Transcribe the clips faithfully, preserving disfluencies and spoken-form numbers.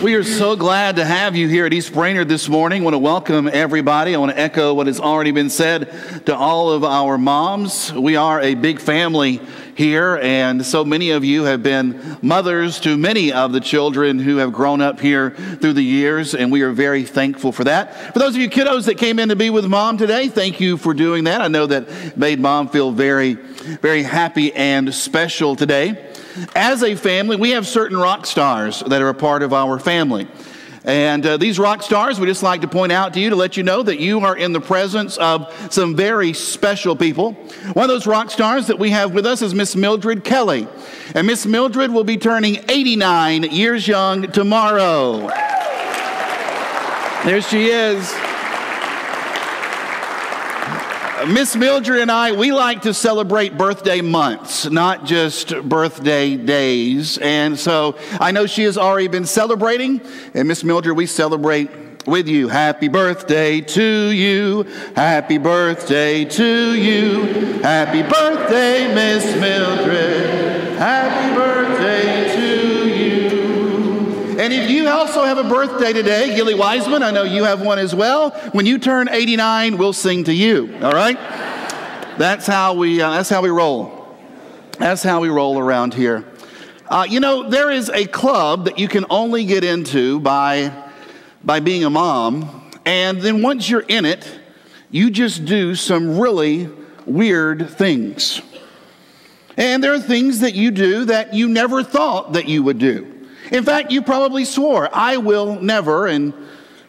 We are so glad to have you here at East Brainerd this morning. I want to welcome everybody. I want to echo what has already been said to all of our moms. We are a big family here, and so many of you have been mothers to many of the children who have grown up here through the years, and we are very thankful for that. For those of you kiddos that came in to be with Mom today, thank you for doing that. I know that made Mom feel very, very happy and special today. As a family, we have certain rock stars that are a part of our family. And uh, these rock stars, we just like to point out to you to let you know that you are in the presence of some very special people. One of those rock stars that we have with us is Miss Mildred Kelly. And Miss Mildred will be turning eighty-nine years young tomorrow. There she is. Miss Mildred and I, we like to celebrate birthday months, not just birthday days. And so I know she has already been celebrating. And Miss Mildred, we celebrate with you. Happy birthday to you. Happy birthday to you. Happy birthday, Miss Mildred. Happy birthday to you. And if you also have a birthday today, Gilly Wiseman, I know you have one as well. When you turn eighty-nine, we'll sing to you. All right? That's how we. Uh, that's how we roll. That's how we roll around here. Uh, you know, there is a club that you can only get into by by being a mom, and then once you're in it, you just do some really weird things. And there are things that you do that you never thought that you would do. In fact, you probably swore, I will never, and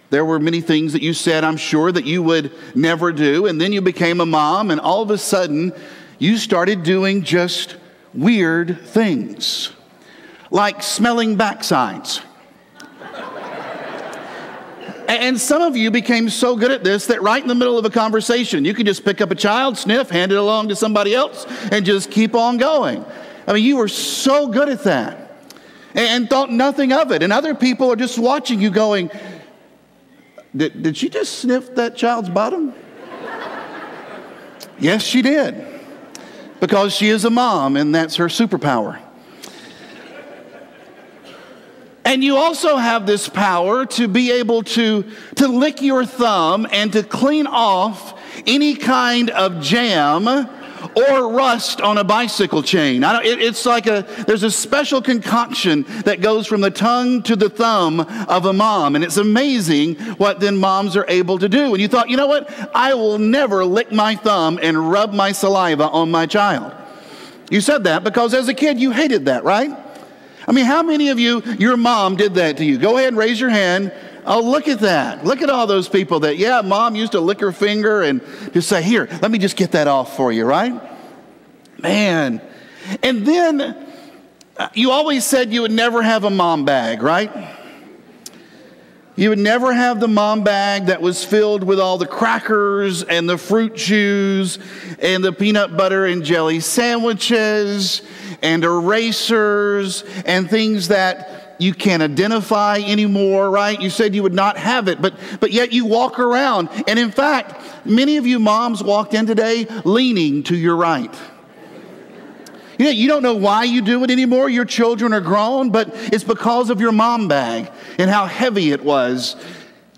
there were many things that you said, I'm sure, that you would never do, and then you became a mom, and all of a sudden, you started doing just weird things, like smelling backsides. And some of you became so good at this that right in the middle of a conversation, you could just pick up a child, sniff, hand it along to somebody else, and just keep on going. I mean, you were so good at that. And thought nothing of it. And other people are just watching you going, did, did she just sniff that child's bottom? Yes, she did. Because she is a mom and that's her superpower. And you also have this power to be able to, to lick your thumb and to clean off any kind of jam or rust on a bicycle chain. I don't, it, it's like a, there's a special concoction that goes from the tongue to the thumb of a mom. And it's amazing what then moms are able to do. And you thought, you know what? I will never lick my thumb and rub my saliva on my child. You said that because as a kid, you hated that, right? I mean, how many of you, your mom did that to you? Go ahead and raise your hand. Oh, look at that. Look at all those people that, yeah, mom used to lick her finger and just say, here, let me just get that off for you, right? Man. And then you always said you would never have a mom bag, right? You would never have the mom bag that was filled with all the crackers and the fruit chews and the peanut butter and jelly sandwiches and erasers and things that you can't identify anymore, right? You said you would not have it, but but yet you walk around. And in fact, many of you moms walked in today leaning to your right. You know, you don't know why you do it anymore. Your children are grown, but it's because of your mom bag and how heavy it was.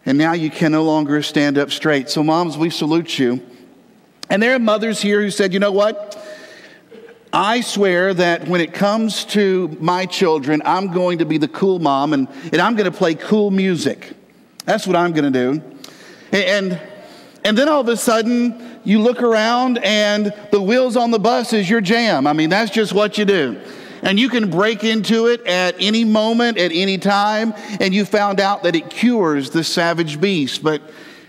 And now you can no longer stand up straight. So moms, we salute you. And there are mothers here who said, you know what? I swear that when it comes to my children, I'm going to be the cool mom and, and I'm going to play cool music. That's what I'm going to do. And, and and then all of a sudden, you look around and the wheels on the bus is your jam. I mean, that's just what you do. And you can break into it at any moment, at any time. And you found out that it cures the savage beast. But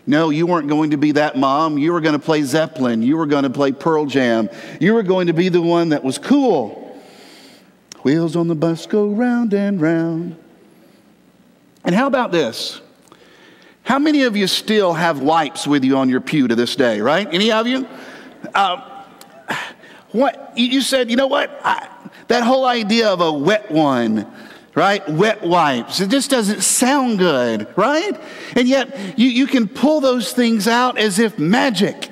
no, you weren't going to be that mom. You were going to play Zeppelin. You were going to play Pearl Jam. You were going to be the one that was cool. Wheels on the bus go round and round. And how about this? How many of you still have wipes with you on your pew to this day, right? Any of you? Uh, what you said, you know what? I, that whole idea of a wet one, right? Wet wipes. It just doesn't sound good, right? And yet you, you can pull those things out as if magic.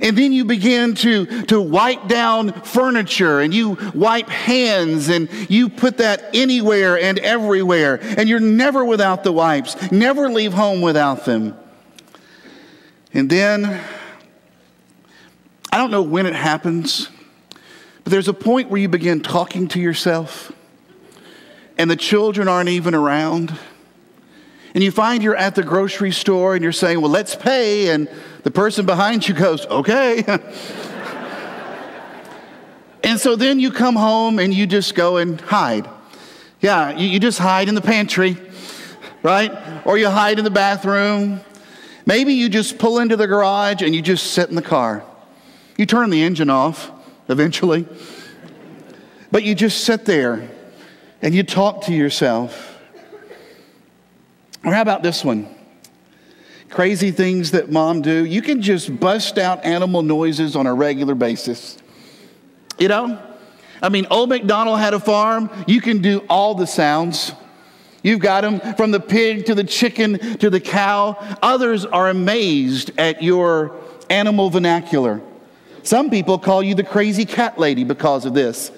And then you begin to, to wipe down furniture, and you wipe hands, and you put that anywhere and everywhere. And you're never without the wipes. Never leave home without them. And then, I don't know when it happens, but there's a point where you begin talking to yourself, and the children aren't even around. And you find you're at the grocery store and you're saying, well, let's pay. And the person behind you goes, okay. And so then you come home and you just go and hide. Yeah, you, you just hide in the pantry, right? Or you hide in the bathroom. Maybe you just pull into the garage and you just sit in the car. You turn the engine off eventually. But you just sit there and you talk to yourself. Or how about this one? Crazy things that mom do. You can just bust out animal noises on a regular basis. You know? I mean, Old MacDonald had a farm. You can do all the sounds. You've got them from the pig to the chicken to the cow. Others are amazed at your animal vernacular. Some people call you the crazy cat lady because of this.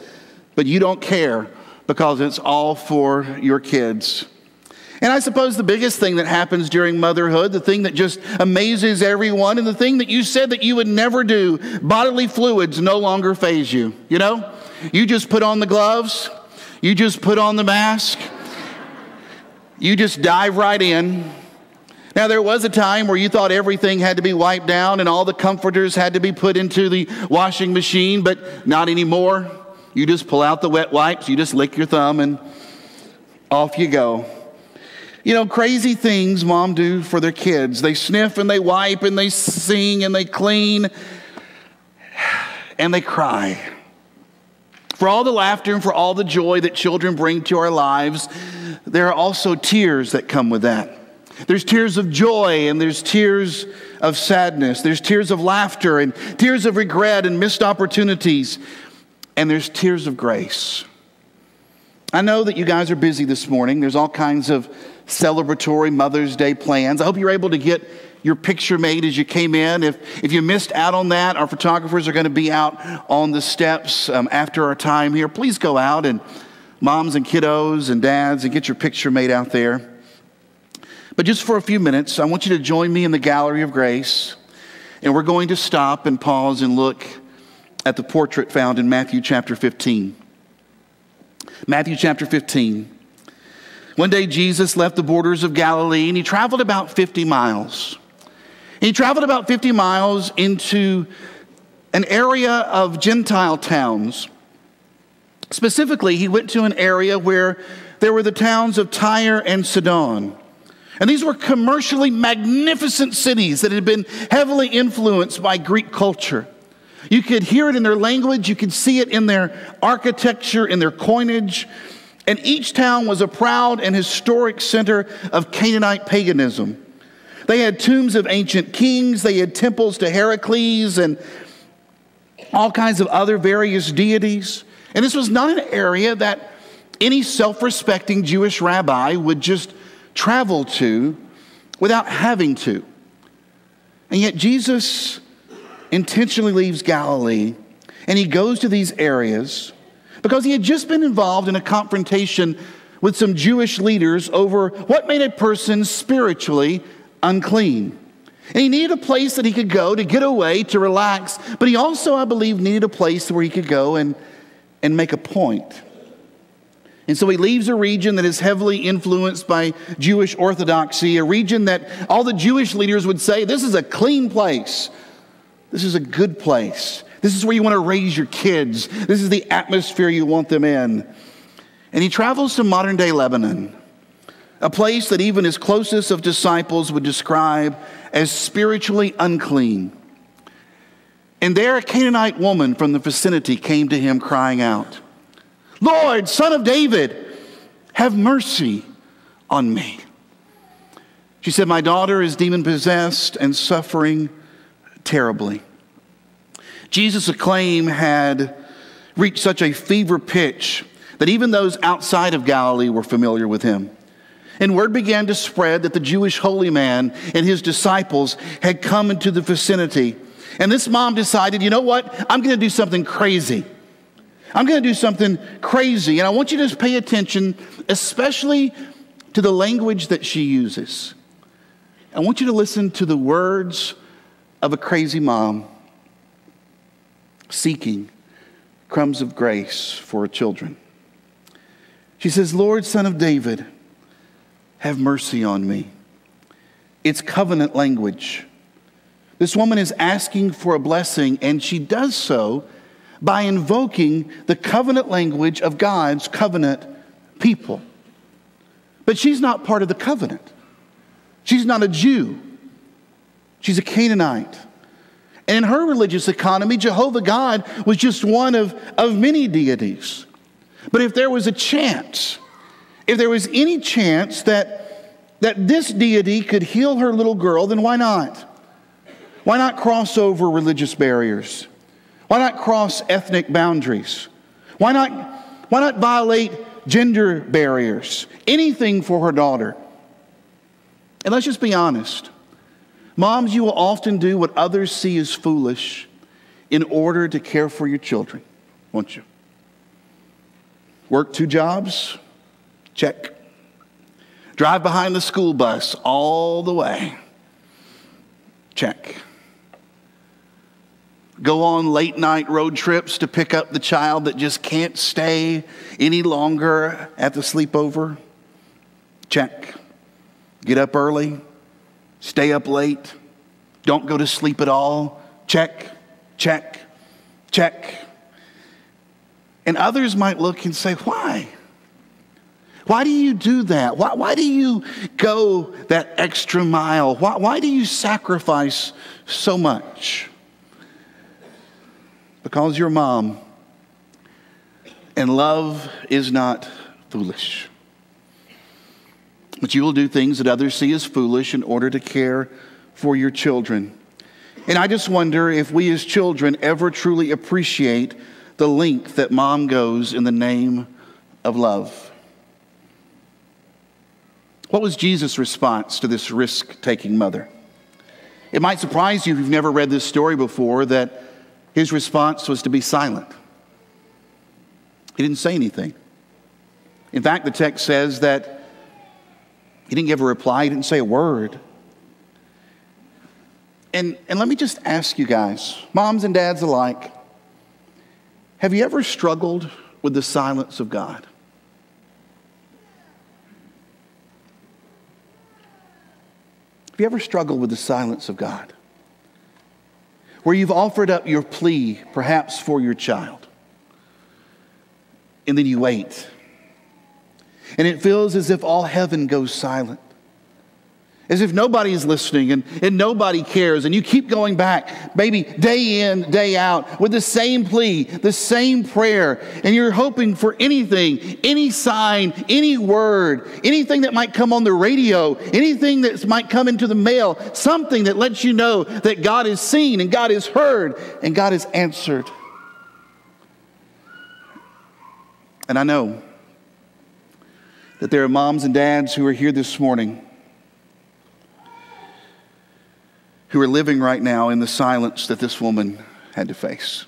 But you don't care because it's all for your kids. And I suppose the biggest thing that happens during motherhood, the thing that just amazes everyone, and the thing that you said that you would never do, bodily fluids no longer faze you. You know? You just put on the gloves. You just put on the mask. You just dive right in. Now, there was a time where you thought everything had to be wiped down and all the comforters had to be put into the washing machine, but not anymore. You just pull out the wet wipes. You just lick your thumb and off you go. You know, crazy things mom do for their kids. They sniff and they wipe and they sing and they clean and they cry. For all the laughter and for all the joy that children bring to our lives, there are also tears that come with that. There's tears of joy and there's tears of sadness. There's tears of laughter and tears of regret and missed opportunities. And there's tears of grace. I know that you guys are busy this morning. There's all kinds of celebratory Mother's Day plans. I hope you're able to get your picture made as you came in. If if you missed out on that, our photographers are going to be out on the steps um, after our time here. Please go out, and moms and kiddos and dads, and get your picture made out there. But just for a few minutes, I want you to join me in the Gallery of Grace, and we're going to stop and pause and look at the portrait found in Matthew chapter fifteen. Matthew chapter fifteen. One day Jesus left the borders of Galilee and he traveled about fifty miles. He traveled about fifty miles into an area of Gentile towns. Specifically, he went to an area where there were the towns of Tyre and Sidon. And these were commercially magnificent cities that had been heavily influenced by Greek culture. You could hear it in their language, you could see it in their architecture, in their coinage. And each town was a proud and historic center of Canaanite paganism. They had tombs of ancient kings. They had temples to Heracles and all kinds of other various deities. And this was not an area that any self-respecting Jewish rabbi would just travel to without having to. And yet Jesus intentionally leaves Galilee and he goes to these areas because he had just been involved in a confrontation with some Jewish leaders over what made a person spiritually unclean. And he needed a place that he could go to get away, to relax, but he also, I believe, needed a place where he could go and, and make a point. And so he leaves a region that is heavily influenced by Jewish orthodoxy, a region that all the Jewish leaders would say, this is a clean place, this is a good place. This is where you want to raise your kids. This is the atmosphere you want them in. And he travels to modern-day Lebanon, a place that even his closest of disciples would describe as spiritually unclean. And there a Canaanite woman from the vicinity came to him crying out, Lord, Son of David, have mercy on me. She said, my daughter is demon-possessed and suffering terribly. Jesus' acclaim had reached such a fever pitch that even those outside of Galilee were familiar with him. And word began to spread that the Jewish holy man and his disciples had come into the vicinity. And this mom decided, you know what? I'm going to do something crazy. I'm going to do something crazy. And I want you to just pay attention, especially to the language that she uses. I want you to listen to the words of a crazy mom seeking crumbs of grace for her children. She says, "Lord, Son of David, have mercy on me." It's covenant language. This woman is asking for a blessing, and she does so by invoking the covenant language of God's covenant people. But she's not part of the covenant. She's not a Jew. She's a Canaanite. And in her religious economy, Jehovah God was just one of, of many deities. But if there was a chance, if there was any chance that, that this deity could heal her little girl, then why not? Why not cross over religious barriers? Why not cross ethnic boundaries? Why not, why not violate gender barriers? Anything for her daughter. And let's just be honest. Moms, you will often do what others see as foolish in order to care for your children, won't you? Work two jobs? Check. Drive behind the school bus all the way? Check. Go on late night road trips to pick up the child that just can't stay any longer at the sleepover? Check. Get up early, stay up late, don't go to sleep at all. Check, check, check. And others might look and say, why? Why do you do that? Why, why do you go that extra mile? Why, why do you sacrifice so much? Because you're mom, and love is not foolish. But you will do things that others see as foolish in order to care for your children. And I just wonder if we as children ever truly appreciate the length that mom goes in the name of love. What was Jesus' response to this risk-taking mother? It might surprise you if you've never read this story before that his response was to be silent. He didn't say anything. In fact, the text says that he didn't give a reply. He didn't say a word. And, and let me just ask you guys, moms and dads alike, have you ever struggled with the silence of God? Have you ever struggled with the silence of God? Where you've offered up your plea, perhaps for your child, and then you wait. And it feels as if all heaven goes silent. As if nobody is listening and, and nobody cares. And you keep going back, maybe day in, day out, with the same plea, the same prayer. And you're hoping for anything, any sign, any word, anything that might come on the radio, anything that might come into the mail, something that lets you know that God is seen and God is heard and God is answered. And I know that there are moms and dads who are here this morning who are living right now in the silence that this woman had to face.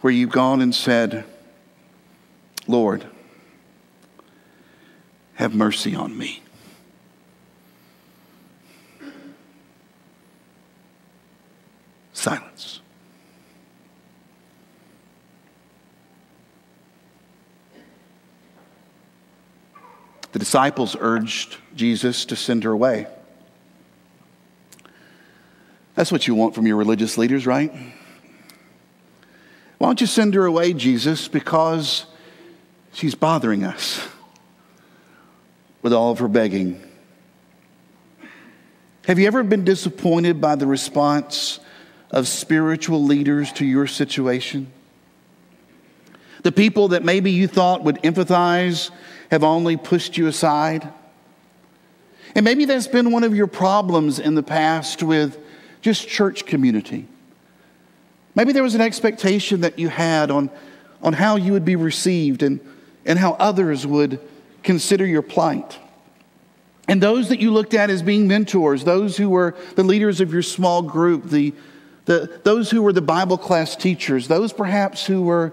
Where you've gone and said, Lord, have mercy on me. Silence. The disciples urged Jesus to send her away. That's what you want from your religious leaders, right? Why don't you send her away, Jesus? Because she's bothering us with all of her begging. Have you ever been disappointed by the response of spiritual leaders to your situation? The people that maybe you thought would empathize have only pushed you aside. And maybe that's been one of your problems in the past with just church community. Maybe there was an expectation that you had on, on how you would be received and, and how others would consider your plight. And those that you looked at as being mentors, those who were the leaders of your small group, the, the those who were the Bible class teachers, those perhaps who were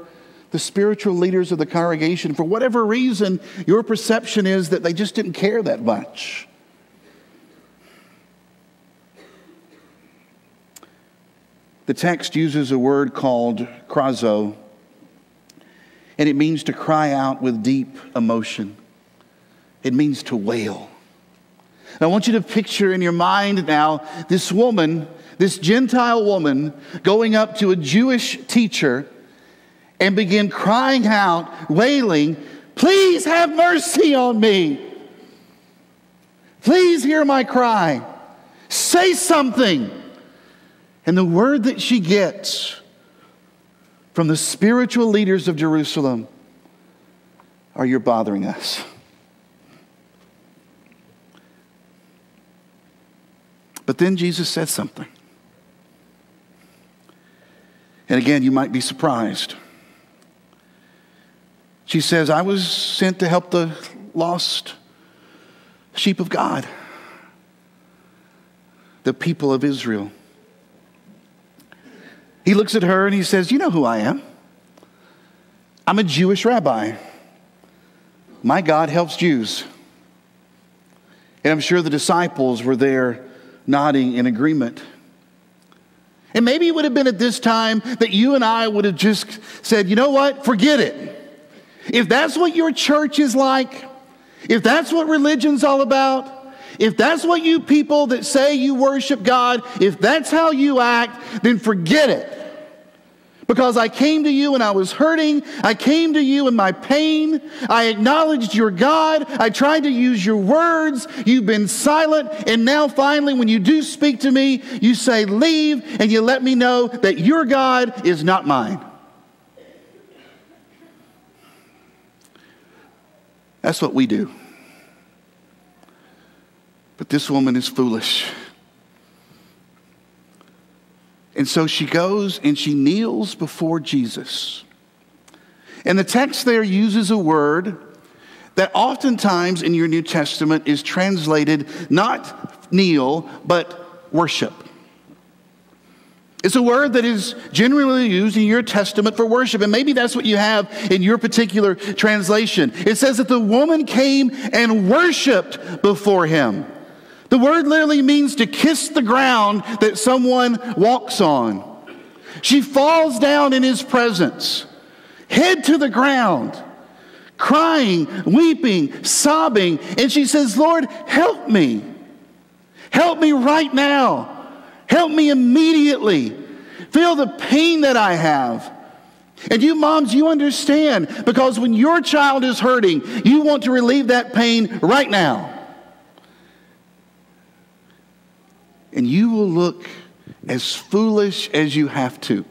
the spiritual leaders of the congregation, for whatever reason, your perception is that they just didn't care that much. The text uses a word called krazo, and it means to cry out with deep emotion. It means to wail. And I want you to picture in your mind now this woman, this Gentile woman, going up to a Jewish teacher and begin crying out, wailing, "Please have mercy on me. Please hear my cry. Say something." And the word that she gets from the spiritual leaders of Jerusalem are, "You're bothering us." But then Jesus said something. And again, you might be surprised. She says, "I was sent to help the lost sheep of God, the people of Israel." He looks at her and he says, "You know who I am. I'm a Jewish rabbi. My God helps Jews." And I'm sure the disciples were there nodding in agreement. And maybe it would have been at this time that you and I would have just said, "You know what? Forget it. If that's what your church is like, if that's what religion's all about, if that's what you people that say you worship God, if that's how you act, then forget it. Because I came to you and I was hurting. I came to you in my pain. I acknowledged your God. I tried to use your words. You've been silent. And now finally when you do speak to me, you say leave, and you let me know that your God is not mine." That's what we do. But this woman is foolish. And so she goes and she kneels before Jesus. And the text there uses a word that oftentimes in your New Testament is translated not kneel, but worship. It's a word that is generally used in your testament for worship, and maybe that's what you have in your particular translation. It says that the woman came and worshiped before him. The word literally means to kiss the ground that someone walks on. She falls down in his presence, head to the ground, crying, weeping, sobbing, and she says, "Lord, help me. Help me right now. Help me immediately. Feel the pain that I have." And you moms, you understand, because when your child is hurting, you want to relieve that pain right now. And you will look as foolish as you have to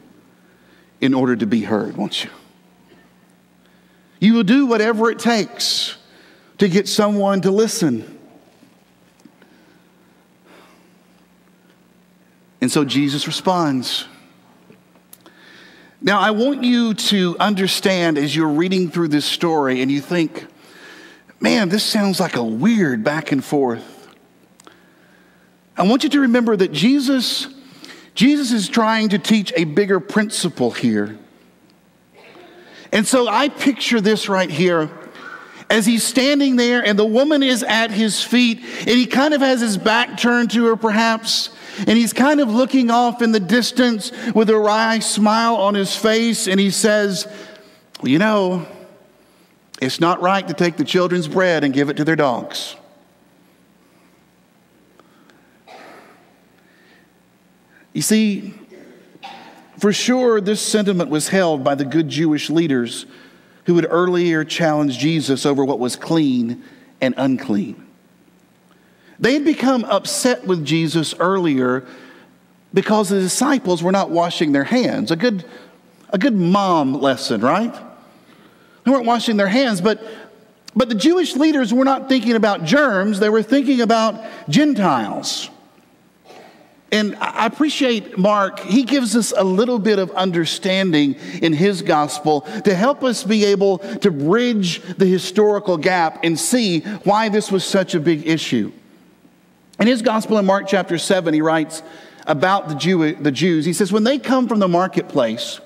in order to be heard, won't you? You will do whatever it takes to get someone to listen. And so Jesus responds. Now, I want you to understand as you're reading through this story and you think, "Man, this sounds like a weird back and forth." I want you to remember that Jesus, Jesus is trying to teach a bigger principle here. And so I picture this right here as he's standing there and the woman is at his feet and he kind of has his back turned to her perhaps, and he's kind of looking off in the distance with a wry smile on his face, and he says, "Well, you know, it's not right to take the children's bread and give it to their dogs." You see, for sure this sentiment was held by the good Jewish leaders who had earlier challenged Jesus over what was clean and unclean. They had become upset with Jesus earlier because the disciples were not washing their hands. A good, a good mom lesson, right? They weren't washing their hands, but, but the Jewish leaders were not thinking about germs. They were thinking about Gentiles. And I appreciate Mark. He gives us a little bit of understanding in his gospel to help us be able to bridge the historical gap and see why this was such a big issue. In his gospel in Mark chapter seven, he writes about the Jew, the Jews. He says, when they come from the marketplace,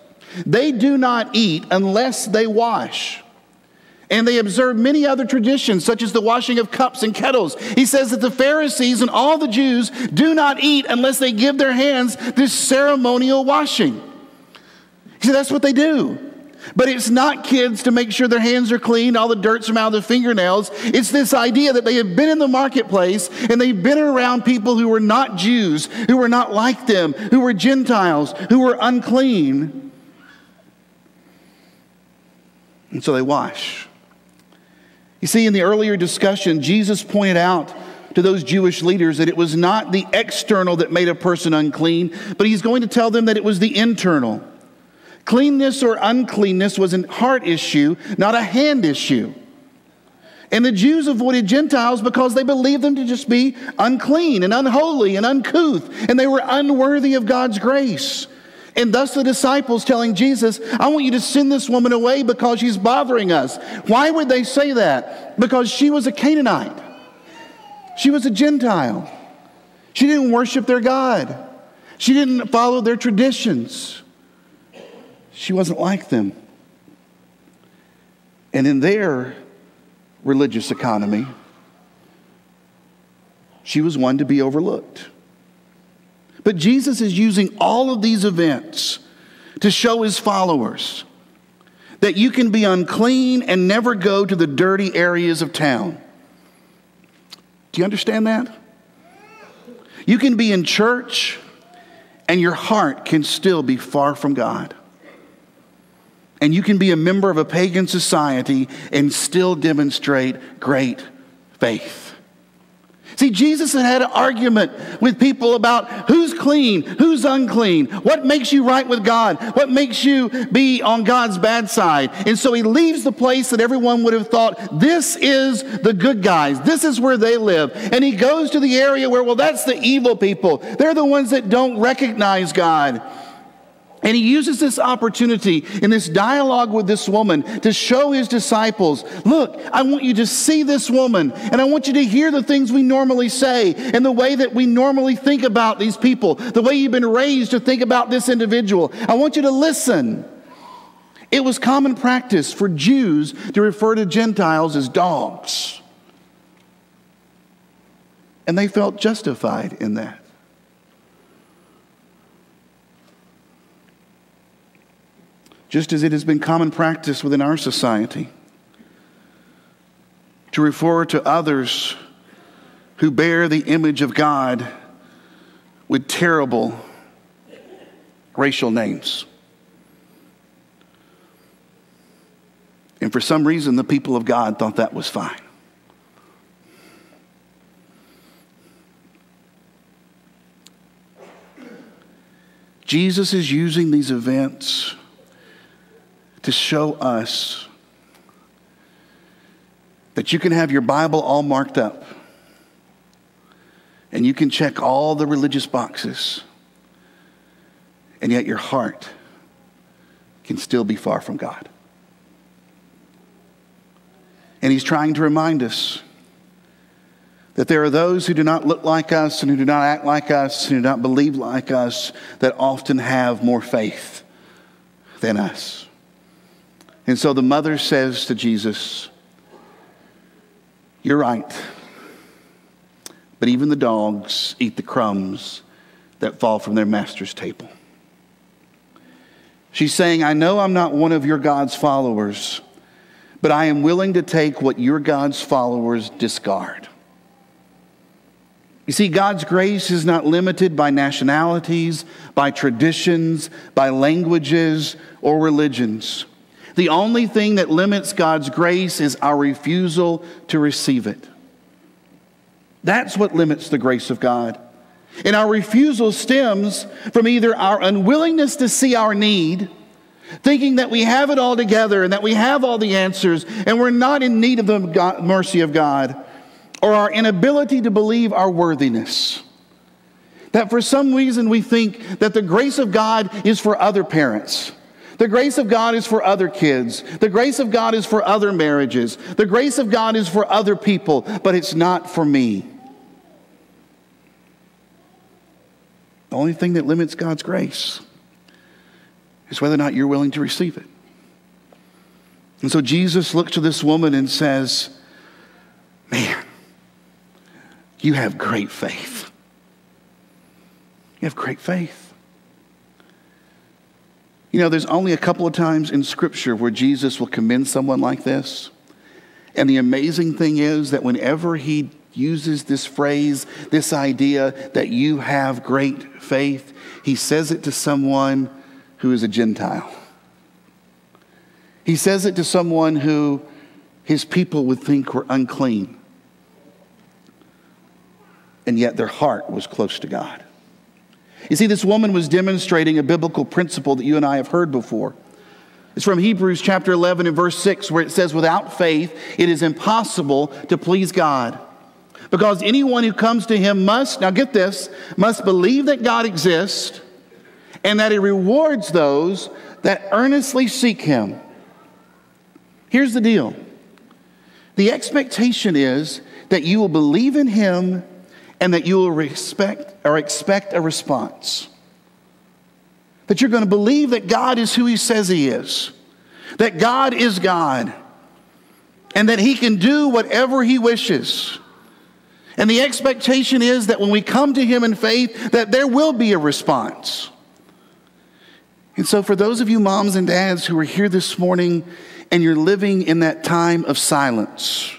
they do not eat unless they wash. And they observe many other traditions, such as the washing of cups and kettles. He says that the Pharisees and all the Jews do not eat unless they give their hands this ceremonial washing. He said that's what they do. But it's not kids to make sure their hands are clean, all the dirt's from out of their fingernails. It's this idea that they have been in the marketplace and they've been around people who were not Jews, who were not like them, who were Gentiles, who were unclean. And so they wash. You see, in the earlier discussion, Jesus pointed out to those Jewish leaders that it was not the external that made a person unclean, but he's going to tell them that it was the internal. Cleanness or uncleanness was a heart issue, not a hand issue. And the Jews avoided Gentiles because they believed them to just be unclean and unholy and uncouth, and they were unworthy of God's grace. And thus the disciples telling Jesus, I want you to send this woman away because she's bothering us. Why would they say that? Because she was a Canaanite. She was a Gentile. She didn't worship their God. She didn't follow their traditions. She wasn't like them. And in their religious economy, she was one to be overlooked. But Jesus is using all of these events to show his followers that you can be unclean and never go to the dirty areas of town. Do you understand that? You can be in church and your heart can still be far from God. And you can be a member of a pagan society and still demonstrate great faith. See, Jesus had had an argument with people about who's clean, who's unclean, what makes you right with God, what makes you be on God's bad side. And so he leaves the place that everyone would have thought, this is the good guys, this is where they live. And he goes to the area where, well, that's the evil people. They're the ones that don't recognize God. And he uses this opportunity in this dialogue with this woman to show his disciples, look, I want you to see this woman, and I want you to hear the things we normally say and the way that we normally think about these people, the way you've been raised to think about this individual. I want you to listen. It was common practice for Jews to refer to Gentiles as dogs. And they felt justified in that. Just as it has been common practice within our society to refer to others who bear the image of God with terrible racial names. And for some reason, the people of God thought that was fine. Jesus is using these events to show us that you can have your Bible all marked up and you can check all the religious boxes, and yet your heart can still be far from God. And he's trying to remind us that there are those who do not look like us and who do not act like us and who do not believe like us that often have more faith than us. And so the mother says to Jesus, you're right, but even the dogs eat the crumbs that fall from their master's table. She's saying, I know I'm not one of your God's followers, but I am willing to take what your God's followers discard. You see, God's grace is not limited by nationalities, by traditions, by languages, or religions. The only thing that limits God's grace is our refusal to receive it. That's what limits the grace of God. And our refusal stems from either our unwillingness to see our need, thinking that we have it all together and that we have all the answers and we're not in need of the God, mercy of God, or our inability to believe our worthiness. That for some reason we think that the grace of God is for other parents. The grace of God is for other kids. The grace of God is for other marriages. The grace of God is for other people, but it's not for me. The only thing that limits God's grace is whether or not you're willing to receive it. And so Jesus looks to this woman and says, man, you have great faith. You have great faith. You know, there's only a couple of times in Scripture where Jesus will commend someone like this. And the amazing thing is that whenever he uses this phrase, this idea that you have great faith, he says it to someone who is a Gentile. He says it to someone who his people would think were unclean. And yet their heart was close to God. You see, this woman was demonstrating a biblical principle that you and I have heard before. It's from Hebrews chapter eleven and verse six, where it says, without faith, it is impossible to please God. Because anyone who comes to him must, now get this, must believe that God exists and that he rewards those that earnestly seek him. Here's the deal. The expectation is that you will believe in him and that you will respect or expect a response. That you're going to believe that God is who he says he is. That God is God. And that he can do whatever he wishes. And the expectation is that when we come to him in faith, that there will be a response. And so for those of you moms and dads who are here this morning and you're living in that time of silence,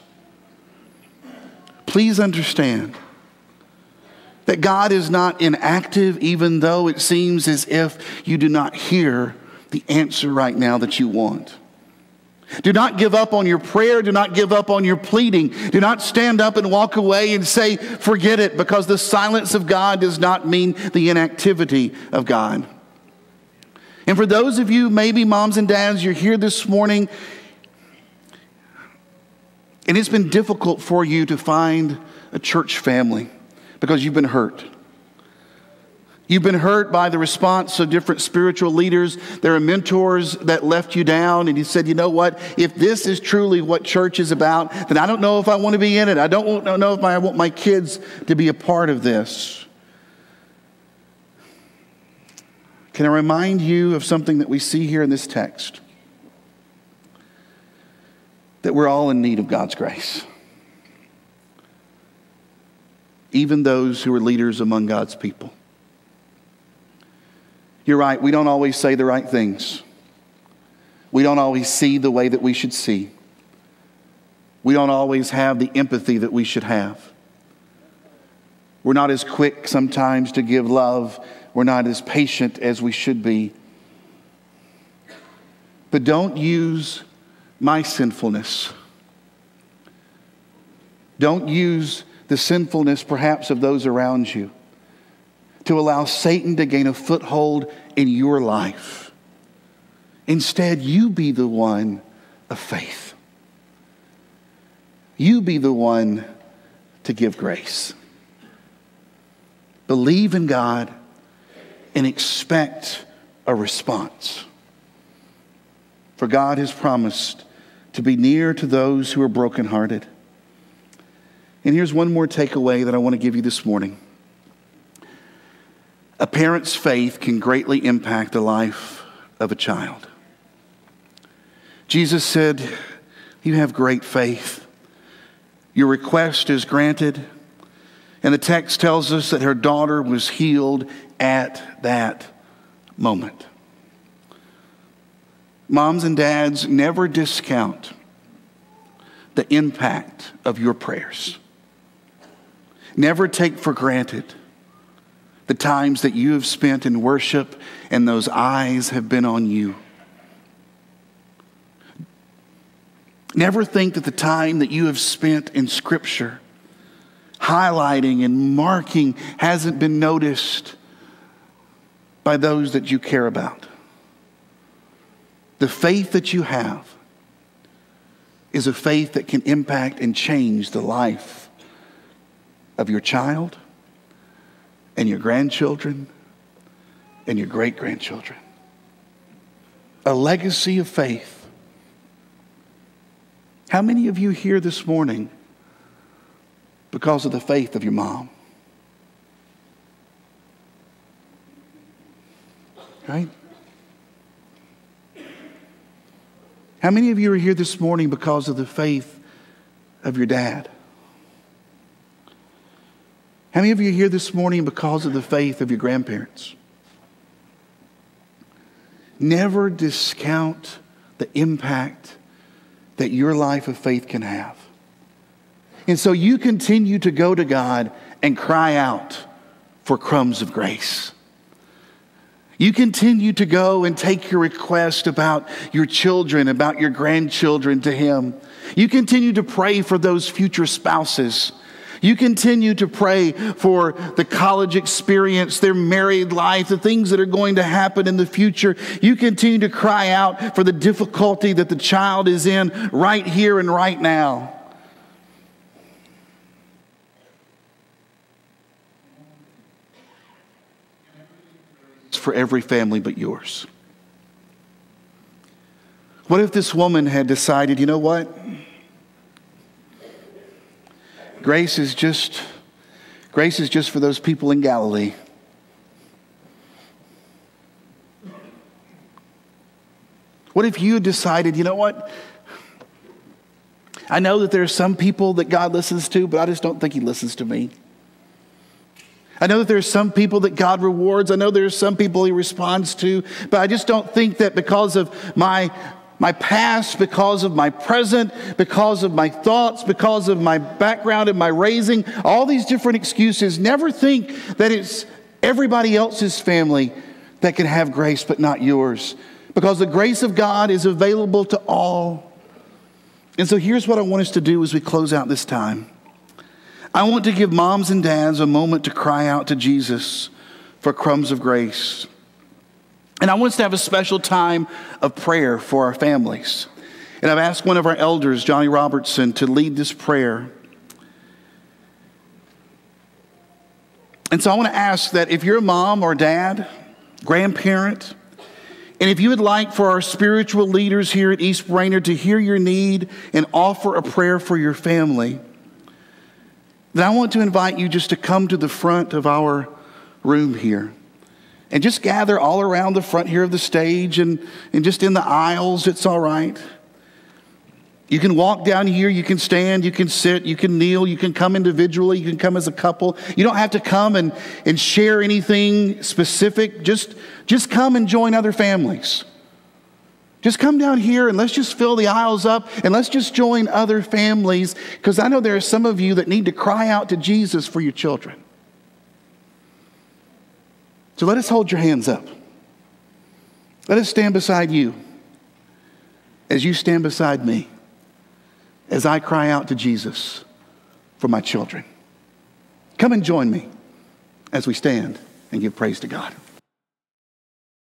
please understand that God is not inactive, even though it seems as if you do not hear the answer right now that you want. Do not give up on your prayer. Do not give up on your pleading. Do not stand up and walk away and say, forget it, because the silence of God does not mean the inactivity of God. And for those of you, maybe moms and dads, you're here this morning, and it's been difficult for you to find a church family. Because you've been hurt. You've been hurt by the response of different spiritual leaders. There are mentors that left you down, and you said, you know what? If this is truly what church is about, then I don't know if I want to be in it. I don't know if I want my kids to be a part of this. Can I remind you of something that we see here in this text? That we're all in need of God's grace. Even those who are leaders among God's people. You're right, we don't always say the right things. We don't always see the way that we should see. We don't always have the empathy that we should have. We're not as quick sometimes to give love. We're not as patient as we should be. But don't use my sinfulness. Don't use the sinfulness perhaps of those around you to allow Satan to gain a foothold in your life. Instead, you be the one of faith. You be the one to give grace. Believe in God and expect a response. For God has promised to be near to those who are brokenhearted. And here's one more takeaway that I want to give you this morning. A parent's faith can greatly impact the life of a child. Jesus said, you have great faith. Your request is granted. And the text tells us that her daughter was healed at that moment. Moms and dads, never discount the impact of your prayers. Never take for granted the times that you have spent in worship and those eyes have been on you. Never think that the time that you have spent in Scripture highlighting and marking hasn't been noticed by those that you care about. The faith that you have is a faith that can impact and change the life of your child and your grandchildren and your great-grandchildren. A legacy of faith. How many of you here this morning because of the faith of your mom? Right? How many of you are here this morning because of the faith of your dad? How many of you are here this morning because of the faith of your grandparents? Never discount the impact that your life of faith can have. And so you continue to go to God and cry out for crumbs of grace. You continue to go and take your request about your children, about your grandchildren to Him. You continue to pray for those future spouses. You continue to pray for the college experience, their married life, the things that are going to happen in the future. You continue to cry out for the difficulty that the child is in right here and right now. For every family but yours. What if this woman had decided, you know what? Grace is just, grace is just for those people in Galilee. What if you decided, you know what? I know that there are some people that God listens to, but I just don't think He listens to me. I know that there are some people that God rewards. I know there are some people He responds to. But I just don't think that because of my, my past, because of my present, because of my thoughts, because of my background and my raising, all these different excuses, never think that it's everybody else's family that can have grace but not yours. Because the grace of God is available to all. And so here's what I want us to do as we close out this time. I want to give moms and dads a moment to cry out to Jesus for crumbs of grace. And I want us to have a special time of prayer for our families. And I've asked one of our elders, Johnny Robertson, to lead this prayer. And so I want to ask that if you're a mom or dad, grandparent, and if you would like for our spiritual leaders here at East Brainerd to hear your need and offer a prayer for your family, then I want to invite you just to come to the front of our room here and just gather all around the front here of the stage and, and just in the aisles. It's all right. You can walk down here. You can stand. You can sit. You can kneel. You can come individually. You can come as a couple. You don't have to come and, and share anything specific. Just, just come and join other families. Just come down here and let's just fill the aisles up and let's just join other families, because I know there are some of you that need to cry out to Jesus for your children. So let us hold your hands up. Let us stand beside you as you stand beside me as I cry out to Jesus for my children. Come and join me as we stand and give praise to God.